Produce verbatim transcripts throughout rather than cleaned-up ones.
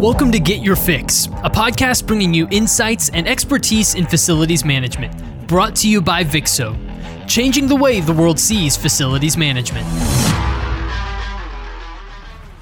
Welcome to Get Your Fix, a podcast bringing you insights and expertise in facilities management, brought to you by Vixxo, changing the way the world sees facilities management.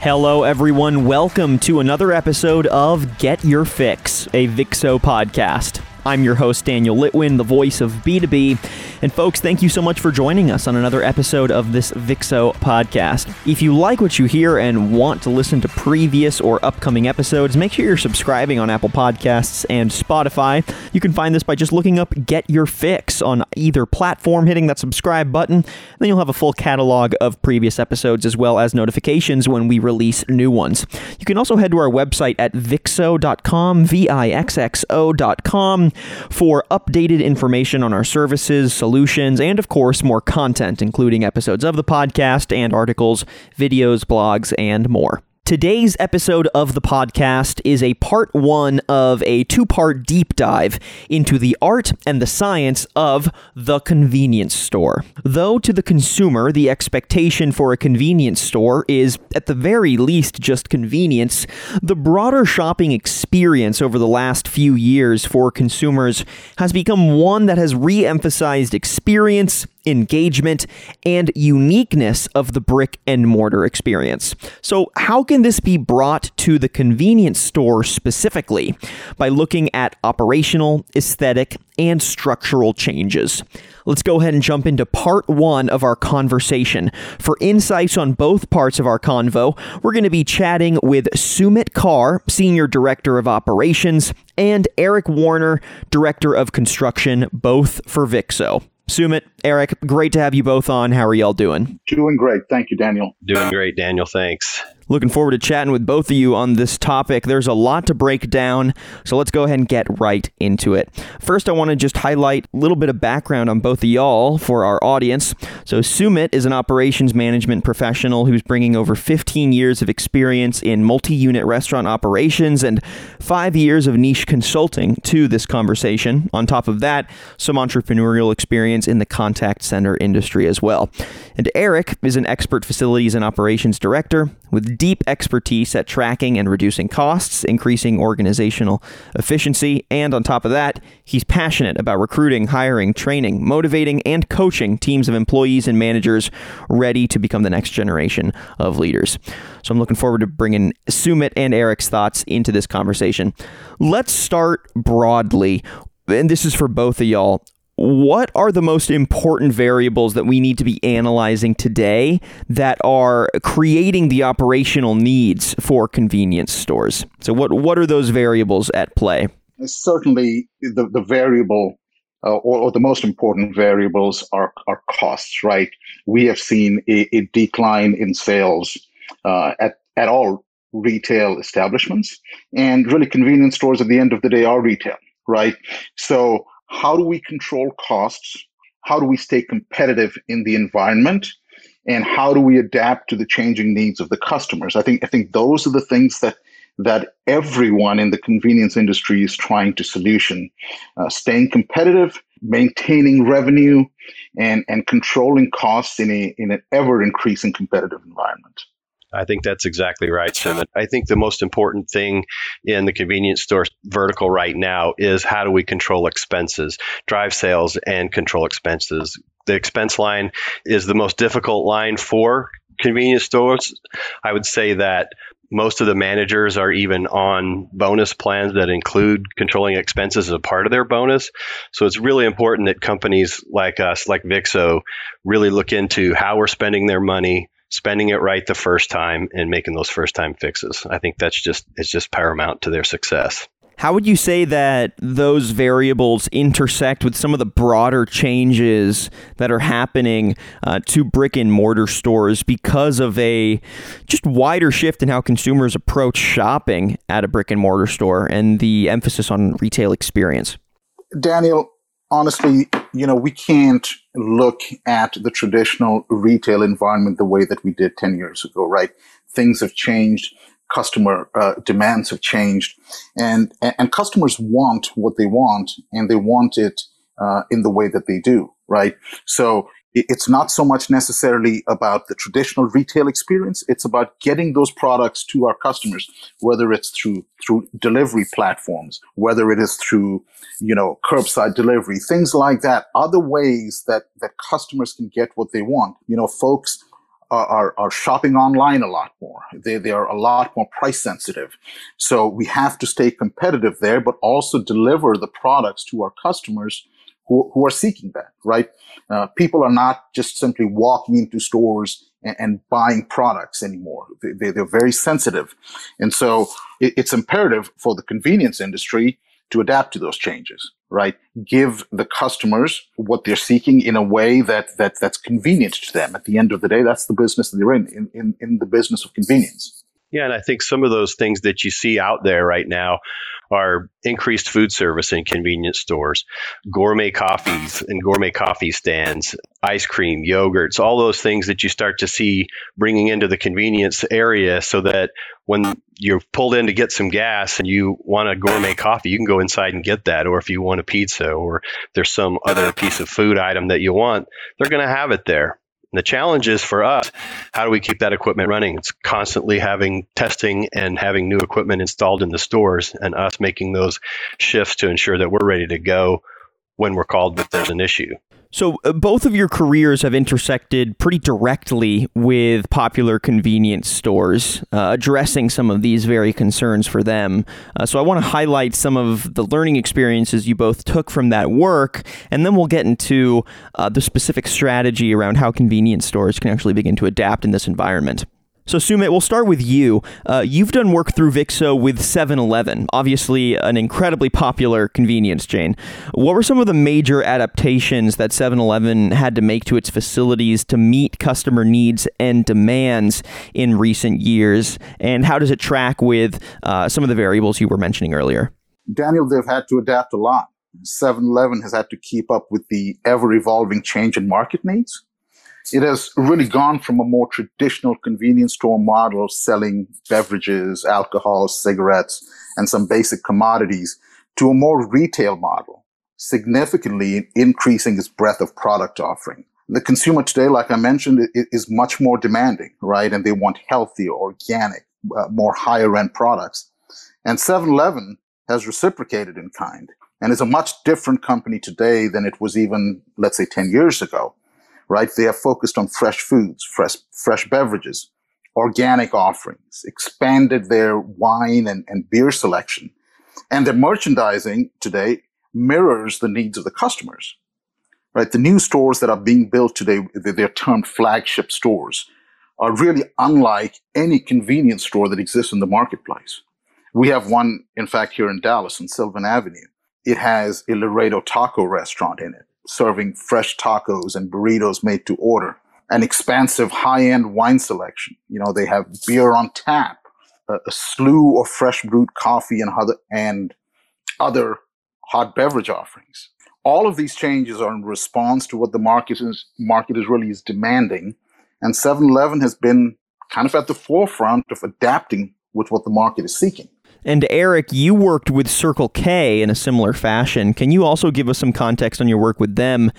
Hello everyone, welcome to another episode of Get Your Fix, a Vixxo podcast. I'm your host, Daniel Litwin, the voice of B two B. And folks, thank you so much for joining us on another episode of this Vixxo podcast. If you like what you hear and want to listen to previous or upcoming episodes, make sure you're subscribing on Apple Podcasts and Spotify. You can find this by just looking up Get Your Fix on either platform, hitting that subscribe button, and then you'll have a full catalog of previous episodes as well as notifications when we release new ones. You can also head to our website at vixxo dot com, V I X X O dot com, for updated information on our services, solutions, and of course, more content, including episodes of the podcast and articles, videos, blogs, and more. Today's episode of the podcast is a part one of a two-part deep dive into the art and the science of the convenience store. Though to the consumer, the expectation for a convenience store is, at the very least, just convenience, the broader shopping experience over the last few years for consumers has become one that has re-emphasized experience, engagement, and uniqueness of the brick and mortar experience. So how can this be brought to the convenience store specifically? By looking at operational, aesthetic, and structural changes. Let's go ahead and jump into part one of our conversation. For insights on both parts of our convo, we're going to be chatting with Sumit Kar, Senior Director of Operations, and Eric Warner, Director of Construction, both for Vixxo. Sumit, Eric, great to have you both on. How are y'all doing? Doing great. Thank you, Daniel. Doing great, Daniel. Thanks. Looking forward to chatting with both of you on this topic. There's a lot to break down, so let's go ahead and get right into it. First, I want to just highlight a little bit of background on both of y'all for our audience. So Sumit is an operations management professional who's bringing over fifteen years of experience in multi-unit restaurant operations and five years of niche consulting to this conversation. On top of that, some entrepreneurial experience in the contact center industry as well. And Eric is an expert facilities and operations director with deep expertise at tracking and reducing costs, increasing organizational efficiency, and on top of that, he's passionate about recruiting, hiring, training, motivating, and coaching teams of employees and managers ready to become the next generation of leaders. So I'm looking forward to bringing Sumit and Eric's thoughts into this conversation. Let's start broadly, and this is for both of y'all. What are the most important variables that we need to be analyzing today that are creating the operational needs for convenience stores? So what, what are those variables at play? Certainly the, the variable uh, or, or the most important variables are, are costs, right? We have seen a, a decline in sales uh, at, at all retail establishments, and really convenience stores at the end of the day are retail, right? So how do we control costs? How do we stay competitive in the environment? And how do we adapt to the changing needs of the customers? I think I think those are the things that that everyone in the convenience industry is trying to solution. Uh, staying competitive, maintaining revenue, and, and controlling costs in a in an ever-increasing competitive environment. I think that's exactly right, Sumit. I think the most important thing in the convenience store vertical right now is how do we control expenses, drive sales, and control expenses. The expense line is the most difficult line for convenience stores. I would say that most of the managers are even on bonus plans that include controlling expenses as a part of their bonus. So it's really important that companies like us, like Vixxo, really look into how we're spending their money, spending it right the first time, and making those first time fixes. I think that's just, it's just paramount to their success. How would you say that those variables intersect with some of the broader changes that are happening uh, to brick and mortar stores because of a just wider shift in how consumers approach shopping at a brick and mortar store and the emphasis on retail experience? Daniel, honestly, you know, we can't look at the traditional retail environment the way that we did ten years ago, right? Things have changed. Customer uh, demands have changed. And, and customers want what they want, and they want it uh, in the way that they do, right? So it's not so much necessarily about the traditional retail experience. It's about getting those products to our customers, whether it's through, through delivery platforms, whether it is through, you know, curbside delivery, things like that. Other ways that, that customers can get what they want. You know, folks are, are, are shopping online a lot more. They, they are a lot more price sensitive. So we have to stay competitive there, but also deliver the products to our customers Who, who are seeking that, right? Uh, people are not just simply walking into stores and, and buying products anymore. They, they, they're very sensitive. And so it, it's imperative for the convenience industry to adapt to those changes, right? Give the customers what they're seeking in a way that, that that's convenient to them. At the end of the day, that's the business that they're in, in, in, in the business of convenience. Yeah, and I think some of those things that you see out there right now are increased food service in convenience stores, gourmet coffees and gourmet coffee stands, ice cream, yogurts, all those things that you start to see bringing into the convenience area so that when you're pulled in to get some gas and you want a gourmet coffee, you can go inside and get that. Or if you want a pizza or there's some other piece of food item that you want, they're going to have it there. The challenge is for us, how do we keep that equipment running? It's constantly having testing and having new equipment installed in the stores and us making those shifts to ensure that we're ready to go when we're called if there's an issue. So uh, both of your careers have intersected pretty directly with popular convenience stores, uh, addressing some of these very concerns for them. Uh, so I want to highlight some of the learning experiences you both took from that work, and then we'll get into uh, the specific strategy around how convenience stores can actually begin to adapt in this environment. So, Sumit, we'll start with you. Uh, you've done work through Vixxo with seven eleven, obviously an incredibly popular convenience chain. What were some of the major adaptations that seven eleven had to make to its facilities to meet customer needs and demands in recent years? And how does it track with uh, some of the variables you were mentioning earlier? Daniel, they've had to adapt a lot. seven eleven has had to keep up with the ever-evolving change in market needs. It has really gone from a more traditional convenience store model selling beverages, alcohol, cigarettes, and some basic commodities to a more retail model, significantly increasing its breadth of product offering. The consumer today, like I mentioned, is much more demanding, right? And they want healthier, organic, uh, more higher-end products. And seven eleven has reciprocated in kind and is a much different company today than it was even, let's say, ten years ago. Right? They are focused on fresh foods, fresh, fresh beverages, organic offerings, expanded their wine and, and beer selection. And their merchandising today mirrors the needs of the customers, right? The new stores that are being built today, they're termed flagship stores, are really unlike any convenience store that exists in the marketplace. We have one, in fact, here in Dallas on Sylvan Avenue. It has a Laredo Taco restaurant in it, serving fresh tacos and burritos made to order, an expansive high-end wine selection. You know, they have beer on tap, a, a slew of fresh brewed coffee and other, and other hot beverage offerings. All of these changes are in response to what the market is, market is really is demanding. And seven eleven has been kind of at the forefront of adapting with what the market is seeking. And Eric, you worked with Circle K in a similar fashion. Can you also give us some context on your work with them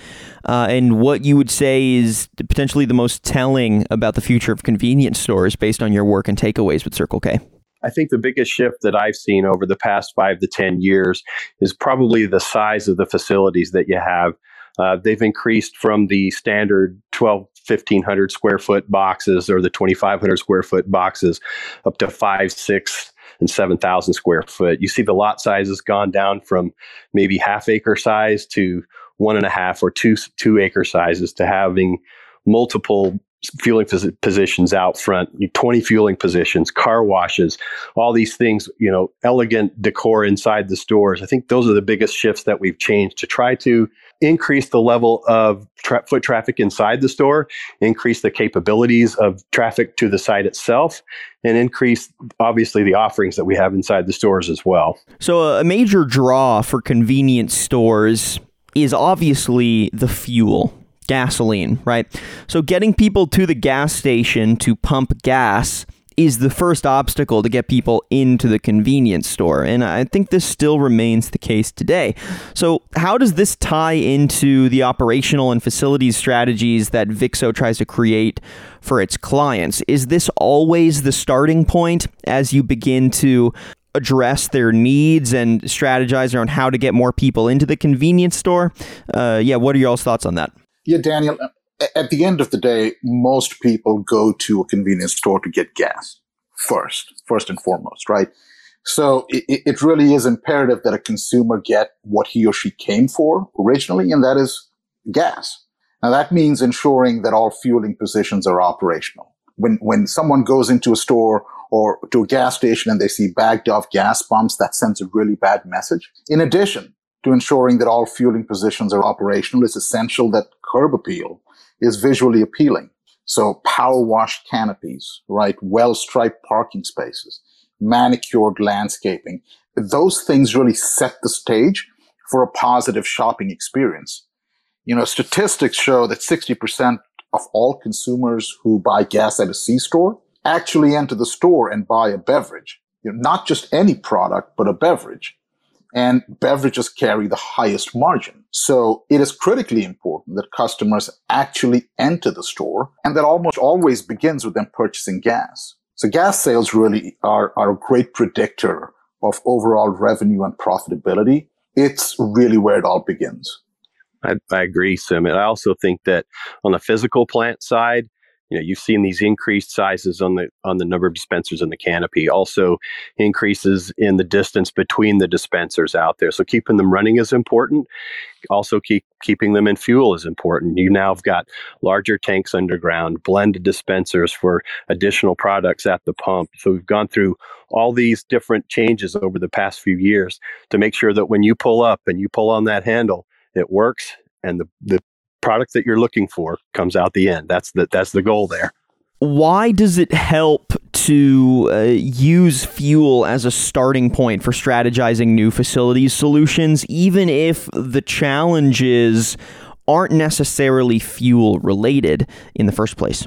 uh, and what you would say is potentially the most telling about the future of convenience stores based on your work and takeaways with Circle K? I think the biggest shift that I've seen over the past five to ten years is probably the size of the facilities that you have. Uh, they've increased from the standard twelve, fifteen hundred square foot boxes or the twenty-five hundred square foot boxes up to five, six, and seven thousand square foot. You see the lot size has gone down from maybe half acre size to one and a half or two, two acre sizes to having multiple fueling pos- positions out front, twenty fueling positions, car washes, all these things, you know, elegant decor inside the stores. I think those are the biggest shifts that we've changed to try to increase the level of tra- foot traffic inside the store, increase the capabilities of traffic to the site itself, and increase, obviously, the offerings that we have inside the stores as well. So a major draw for convenience stores is obviously the fuel. Gasoline, right? So getting people to the gas station to pump gas is the first obstacle to get people into the convenience store. And I think this still remains the case today. So how does this tie into the operational and facilities strategies that Vixxo tries to create for its clients? Is this always the starting point as you begin to address their needs and strategize around how to get more people into the convenience store? Uh, yeah, what are y'all's thoughts on that? Yeah, Daniel, at the end of the day, most people go to a convenience store to get gas first, first and foremost, right? So it, it really is imperative that a consumer get what he or she came for originally, and that is gas. Now, that means ensuring that all fueling positions are operational. When when someone goes into a store or to a gas station and they see bagged off gas pumps, that sends a really bad message. In addition to ensuring that all fueling positions are operational, it's essential that curb appeal is visually appealing. So power washed canopies, right? Well-striped parking spaces, manicured landscaping. Those things really set the stage for a positive shopping experience. You know, statistics show that sixty percent of all consumers who buy gas at a C-store actually enter the store and buy a beverage, you know, not just any product, but a beverage. And beverages carry the highest margin. So it is critically important that customers actually enter the store, and that almost always begins with them purchasing gas. So gas sales really are, are a great predictor of overall revenue and profitability. It's really where it all begins. I, I agree, Sumit. I also think that on the physical plant side, you know, you've seen these increased sizes on the on the number of dispensers in the canopy, also increases in the distance between the dispensers out there. So keeping them running is important. Also keep keeping them in fuel is important. You now have got larger tanks underground, blended dispensers for additional products at the pump. So we've gone through all these different changes over the past few years to make sure that when you pull up and you pull on that handle, it works, and the, the product that you're looking for comes out the end. That's the, that's the goal there. Why does it help to uh, use fuel as a starting point for strategizing new facilities solutions, even if the challenges aren't necessarily fuel related in the first place?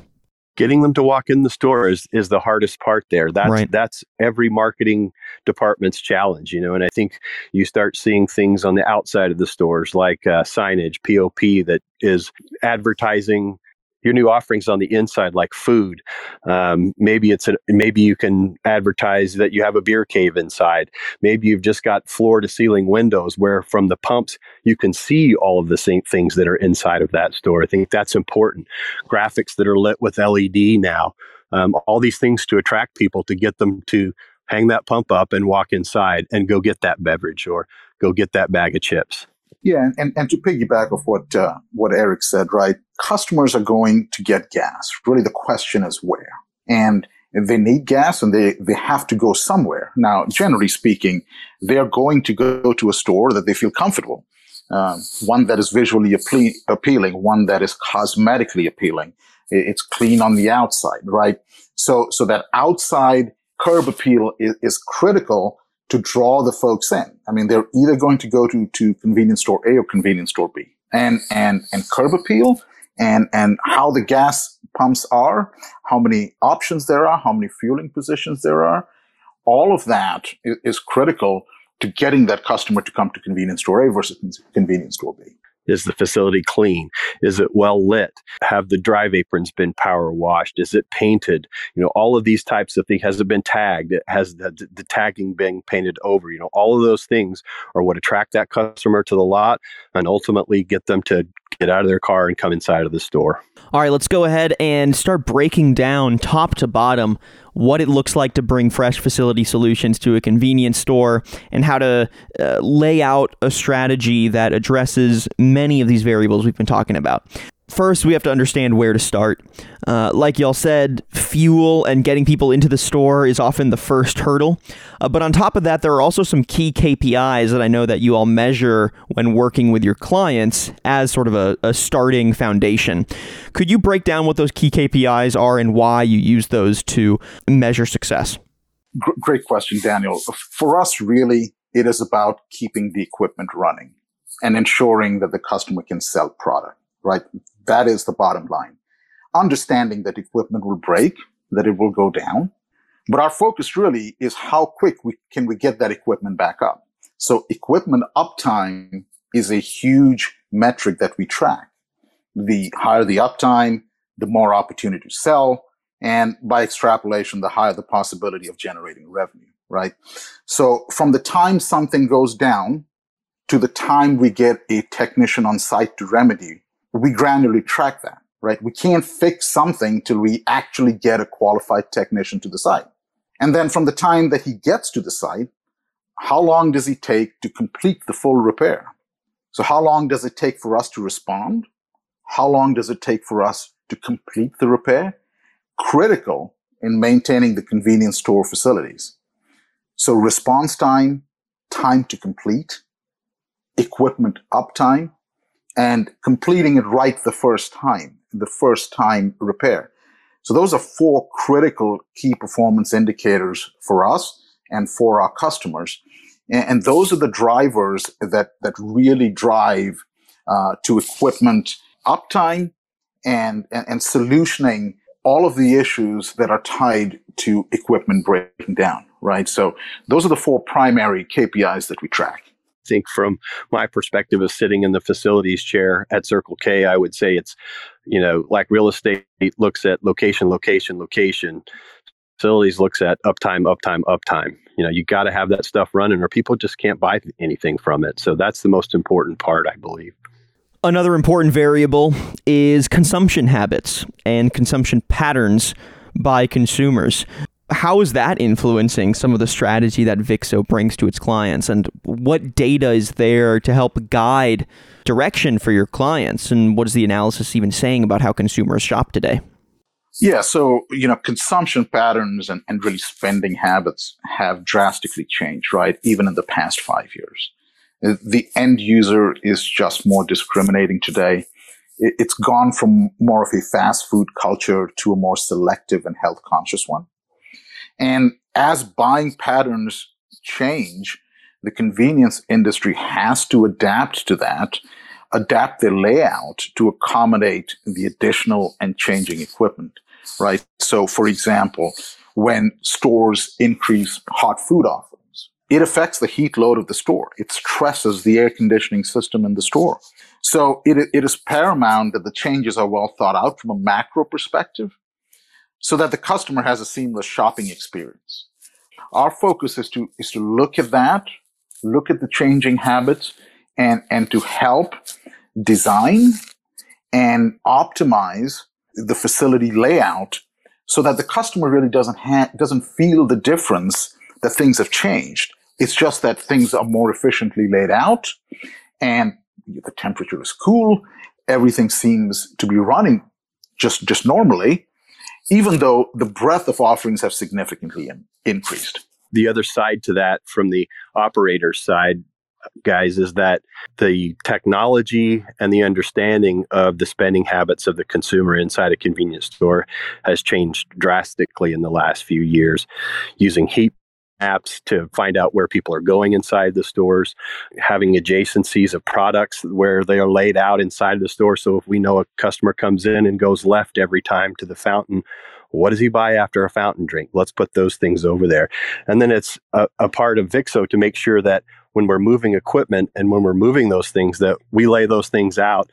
Getting them to walk in the store is, is the hardest part there. That's right. That's every marketing department's challenge, you know, and I think you start seeing things on the outside of the stores like uh, signage, P O P that is advertising your new offerings on the inside, like food. Um, maybe it's a, maybe you can advertise that you have a beer cave inside. Maybe you've just got floor to ceiling windows where from the pumps, you can see all of the same things that are inside of that store. I think that's important. Graphics that are lit with L E D now, um, all these things to attract people, to get them to hang that pump up and walk inside and go get that beverage or go get that bag of chips. Yeah, and, and to piggyback off what uh, what Eric said, right? Customers are going to get gas. Really, the question is where, and they need gas, and they they have to go somewhere. Now, generally speaking, they are going to go to a store that they feel comfortable, uh, one that is visually appe- appealing, one that is cosmetically appealing. It's clean on the outside, right? So so that outside curb appeal is, is critical to draw the folks in. I mean, they're either going to go to, to convenience store A or convenience store B. And, and, and curb appeal and, and how the gas pumps are, how many options there are, how many fueling positions there are. All of that is, is critical to getting that customer to come to convenience store A versus convenience store B. Is the facility clean? Is it well lit? Have the drive aprons been power washed? Is it painted? You know, all of these types of things. Has it been tagged? Has the, the tagging been painted over? You know, all of those things are what attract that customer to the lot and ultimately get them to get out of their car and come inside of the store. All right, let's go ahead and start breaking down top to bottom what it looks like to bring fresh facility solutions to a convenience store and how to uh, lay out a strategy that addresses many of these variables we've been talking about. First, we have to understand where to start. Uh, like y'all said, fuel and getting people into the store is often the first hurdle. Uh, but on top of that, there are also some key K P Is that I know that you all measure when working with your clients as sort of a, a starting foundation. Could you break down what those key K P Is are and why you use those to measure success? Great question, Daniel. For us, really, it is about keeping the equipment running and ensuring that the customer can sell product, right? That is the bottom line. Understanding that equipment will break, that it will go down, But our focus really is how quick we can we get that equipment back up. So equipment uptime is a huge metric that we track. The higher the uptime, the more opportunity to sell. And by extrapolation, the higher the possibility of generating revenue, right? So from the time something goes down to the time we get a technician on site to remedy, we granularly track that, right? We can't fix something till we actually get a qualified technician to the site. And then from the time that he gets to the site, how long does it take to complete the full repair? So how long does it take for us to respond? How long does it take for us to complete the repair? Critical in maintaining the convenience store facilities. So response time, time to complete, equipment uptime, and completing it right the first time, the first time repair. So those are four critical key performance indicators for us and for our customers. And those are the drivers that, that really drive uh, to equipment uptime and, and, and solutioning all of the issues that are tied to equipment breaking down, right? So those are the four primary K P Is that we track. I think from my perspective of sitting in the facilities chair at Circle K, I would say it's, you know, like real estate looks at location, location, location. Facilities looks at uptime, uptime, uptime. You know, you got to have that stuff running or people just can't buy anything from it. So that's the most important part, I believe. Another important variable is consumption habits and consumption patterns by consumers. How is that influencing some of the strategy that Vixxo brings to its clients? And what data is there to help guide direction for your clients? And what is the analysis even saying about how consumers shop today? Yeah, so, you know, consumption patterns and, and really spending habits have drastically changed, right? Even in the past five years. The end user is just more discriminating today. It's gone from more of a fast food culture to a more selective and health conscious one. And as buying patterns change, the convenience industry has to adapt to that, adapt their layout to accommodate the additional and changing equipment, right? So, for example, when stores increase hot food offerings, it affects the heat load of the store. It stresses the air conditioning system in the store. So it, it is paramount that the changes are well thought out from a macro perspective so that the customer has a seamless shopping experience. Our focus is to, is to look at that, look at the changing habits, and, and to help design and optimize the facility layout so that the customer really doesn't ha- doesn't feel the difference that things have changed. It's just that things are more efficiently laid out and the temperature is cool. Everything seems to be running just, just normally, even though the breadth of offerings have significantly in, increased. The other side to that from the operator side, guys, is that the technology and the understanding of the spending habits of the consumer inside a convenience store has changed drastically in the last few years using heat apps to find out where people are going inside the stores, having adjacencies of products where they are laid out inside the store. So if we know a customer comes in and goes left every time to the fountain, what does he buy after a fountain drink? Let's put those things over there. And then it's a, a part of Vixxo to make sure that when we're moving equipment and when we're moving those things, that we lay those things out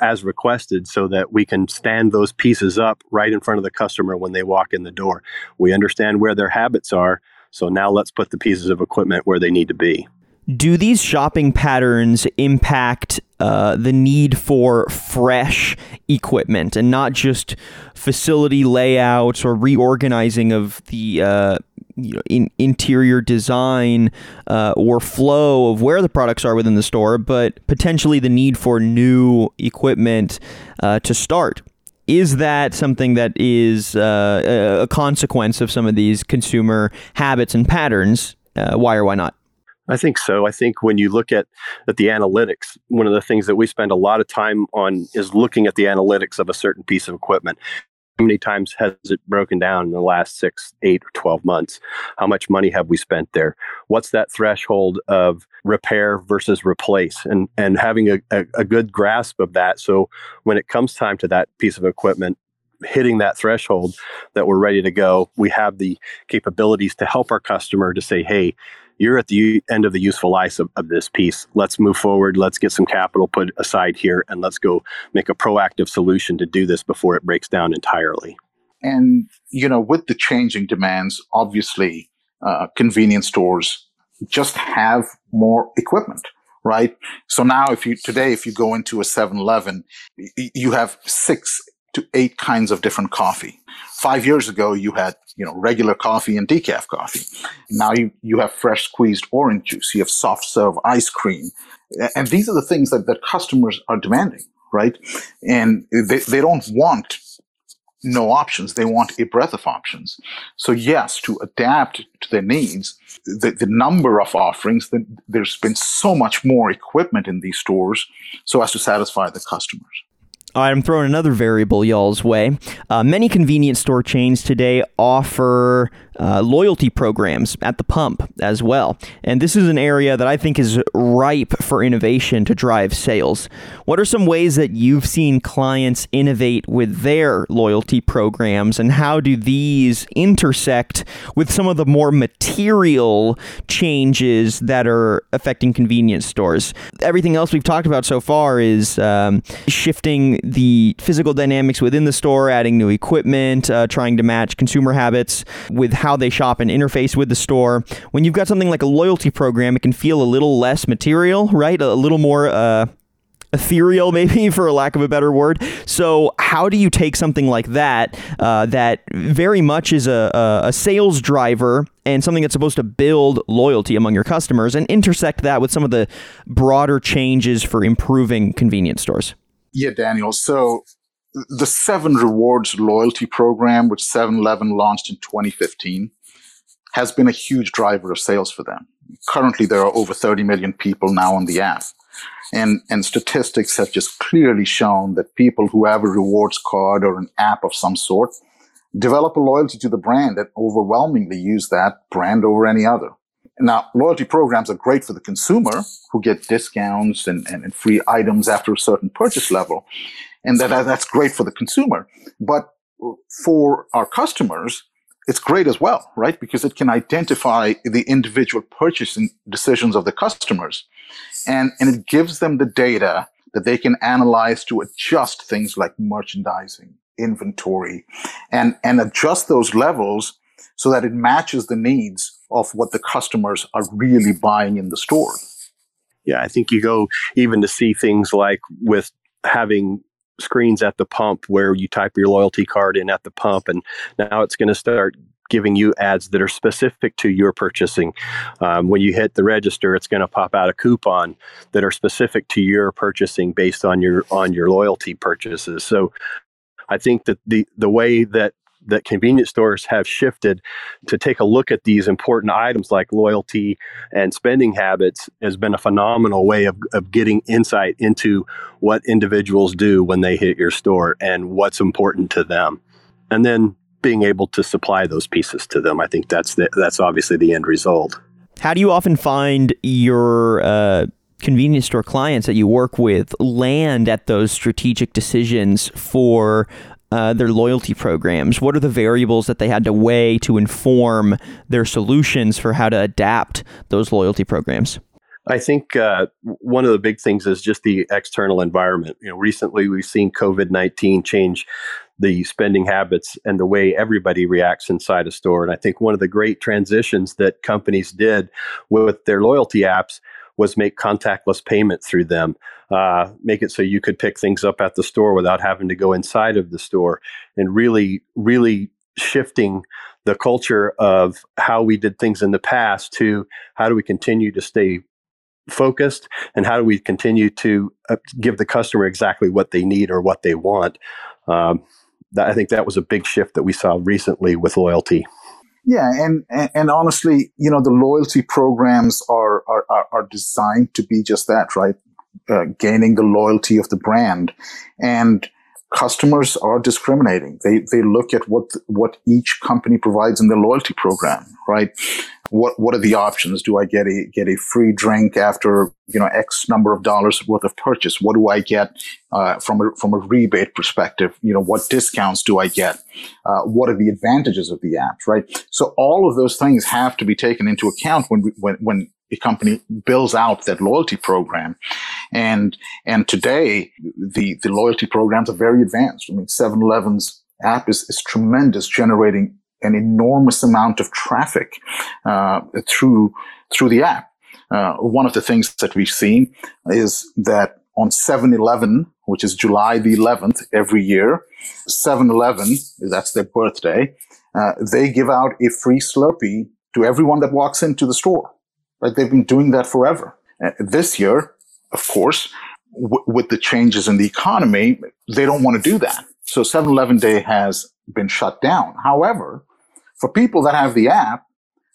as requested so that we can stand those pieces up right in front of the customer when they walk in the door. We understand where their habits are. So now let's put the pieces of equipment where they need to be. Do these shopping patterns impact uh, the need for fresh equipment and not just facility layouts or reorganizing of the uh, you know, in- interior design uh, or flow of where the products are within the store, but potentially the need for new equipment uh, to start? Is that something that is uh, a consequence of some of these consumer habits and patterns? Uh, why or why not? I think so. I think when you look at, at the analytics, one of the things that we spend a lot of time on is looking at the analytics of a certain piece of equipment. How many times has it broken down in the last six, eight, or twelve months? How much money have we spent there? What's that threshold of repair versus replace? And and having a, a, a good grasp of that. So when it comes time to that piece of equipment, hitting that threshold that we're ready to go. We have the capabilities to help our customer to say, hey, you're at the end of the useful life of, of this piece. Let's move forward. Let's get some capital put aside here, and let's go make a proactive solution to do this before it breaks down entirely. And, you know, with the changing demands, obviously, uh, convenience stores just have more equipment, right? So now if you, today, if you go into a seven eleven, you have six to eight kinds of different coffee. Five years ago, you had, you know, regular coffee and decaf coffee. Now you, you have fresh squeezed orange juice. You have soft serve ice cream. And these are the things that, that customers are demanding, right? And they, they don't want no options. They want a breadth of options. So yes, to adapt to their needs, the, the number of offerings, the, there's been so much more equipment in these stores so as to satisfy the customers. All right, I'm throwing another variable y'all's way. Uh, many convenience store chains today offer uh, loyalty programs at the pump as well. And this is an area that I think is ripe for innovation to drive sales. What are some ways that you've seen clients innovate with their loyalty programs, and how do these intersect with some of the more material changes that are affecting convenience stores? Everything else we've talked about so far is um, shifting the physical dynamics within the store, adding new equipment, uh, trying to match consumer habits with how they shop and interface with the store. When you've got something like a loyalty program, it can feel a little less material, right? A little more uh, ethereal, maybe, for a lack of a better word. So how do you take something like that, uh, that very much is a, a sales driver and something that's supposed to build loyalty among your customers, and intersect that with some of the broader changes for improving convenience stores? Yeah, Daniel. So the Seven Rewards loyalty program, which seven eleven launched in twenty fifteen, has been a huge driver of sales for them. Currently, there are over thirty million people now on the app. And, and statistics have just clearly shown that people who have a rewards card or an app of some sort develop a loyalty to the brand and overwhelmingly use that brand over any other. Now, loyalty programs are great for the consumer, who get discounts and, and, and free items after a certain purchase level. And that that's great for the consumer. But for our customers, it's great as well, right? Because it can identify the individual purchasing decisions of the customers. And, and it gives them the data that they can analyze to adjust things like merchandising, inventory, and, and adjust those levels so that it matches the needs of what the customers are really buying in the store. Yeah, I think you go even to see things like with having screens at the pump where you type your loyalty card in at the pump, and now it's going to start giving you ads that are specific to your purchasing. Um, when you hit the register, it's going to pop out a coupon that are specific to your purchasing based on your on your loyalty purchases. So I think that the, the way that that convenience stores have shifted to take a look at these important items like loyalty and spending habits has been a phenomenal way of, of getting insight into what individuals do when they hit your store and what's important to them. And then being able to supply those pieces to them. I think that's the, that's obviously the end result. How do you often find your uh convenience store clients that you work with land at those strategic decisions for Uh, their loyalty programs? What are the variables that they had to weigh to inform their solutions for how to adapt those loyalty programs? I think uh, one of the big things is just the external environment. You know, recently we've seen covid nineteen change the spending habits and the way everybody reacts inside a store. And I think one of the great transitions that companies did with their loyalty apps was make contactless payment through them, uh, make it so you could pick things up at the store without having to go inside of the store, and really, really shifting the culture of how we did things in the past to how do we continue to stay focused and how do we continue to uh, give the customer exactly what they need or what they want. Um, that, I think that was a big shift that we saw recently with loyalty. Yeah, and, and and honestly, you know, the loyalty programs are are are designed to be just that, right? Uh, gaining the loyalty of the brand, and customers are discriminating. They they look at what what each company provides in their loyalty program, right? what what are the options? Do I get a get a free drink after, you know, X number of dollars worth of purchase? What do I get uh, from a from a rebate perspective? You know, what discounts do I get? Uh, what are the advantages of the apps? Right. So all of those things have to be taken into account when we, when when a company builds out that loyalty program. And and today the the loyalty programs are very advanced. I mean, seven eleven's app is is tremendous, generating an enormous amount of traffic uh, through through the app. Uh, one of the things that we've seen is that on seven eleven, which is July the eleventh every year, seven eleven, that's their birthday, uh, they give out a free Slurpee to everyone that walks into the store. Like, they've been doing that forever. Uh, this year, of course, w- with the changes in the economy, they don't want to do that. So seven eleven Day has been shut down. However, for people that have the app,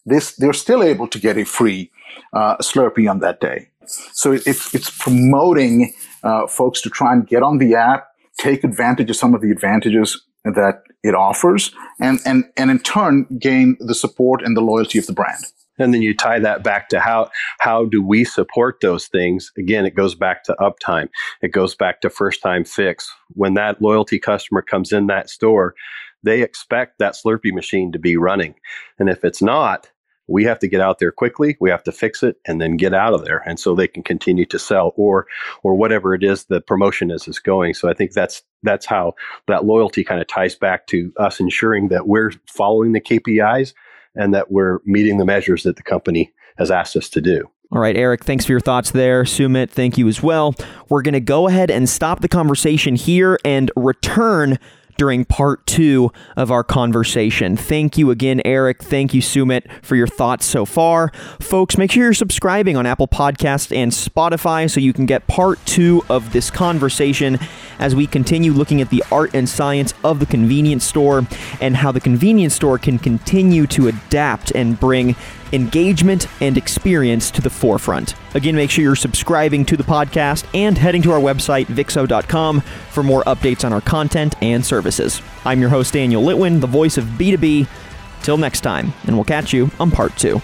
this, they're still able to get a free uh, Slurpee on that day. So it, it's, it's promoting uh, folks to try and get on the app, take advantage of some of the advantages that it offers, and, and, and in turn gain the support and the loyalty of the brand. And then you tie that back to how how do we support those things? Again, it goes back to uptime. It goes back to first-time fix. When that loyalty customer comes in that store, they expect that Slurpee machine to be running. And if it's not, we have to get out there quickly. We have to fix it and then get out of there. And so they can continue to sell or or whatever it is the promotion is is going. So I think that's that's how that loyalty kind of ties back to us ensuring that we're following the K P Is and that we're meeting the measures that the company has asked us to do. All right, Eric, thanks for your thoughts there. Sumit, thank you as well. We're going to go ahead and stop the conversation here and return during part two of our conversation. Thank you again, Eric. Thank you, Sumit, for your thoughts so far. Folks, make sure you're subscribing on Apple Podcasts and Spotify so you can get part two of this conversation as we continue looking at the art and science of the convenience store and how the convenience store can continue to adapt and bring engagement and experience to the forefront. Again, make sure you're subscribing to the podcast and heading to our website, vixxo dot com, for more updates on our content and services. I'm your host, Daniel Litwin, the voice of B two B. Till next time, and we'll catch you on part two.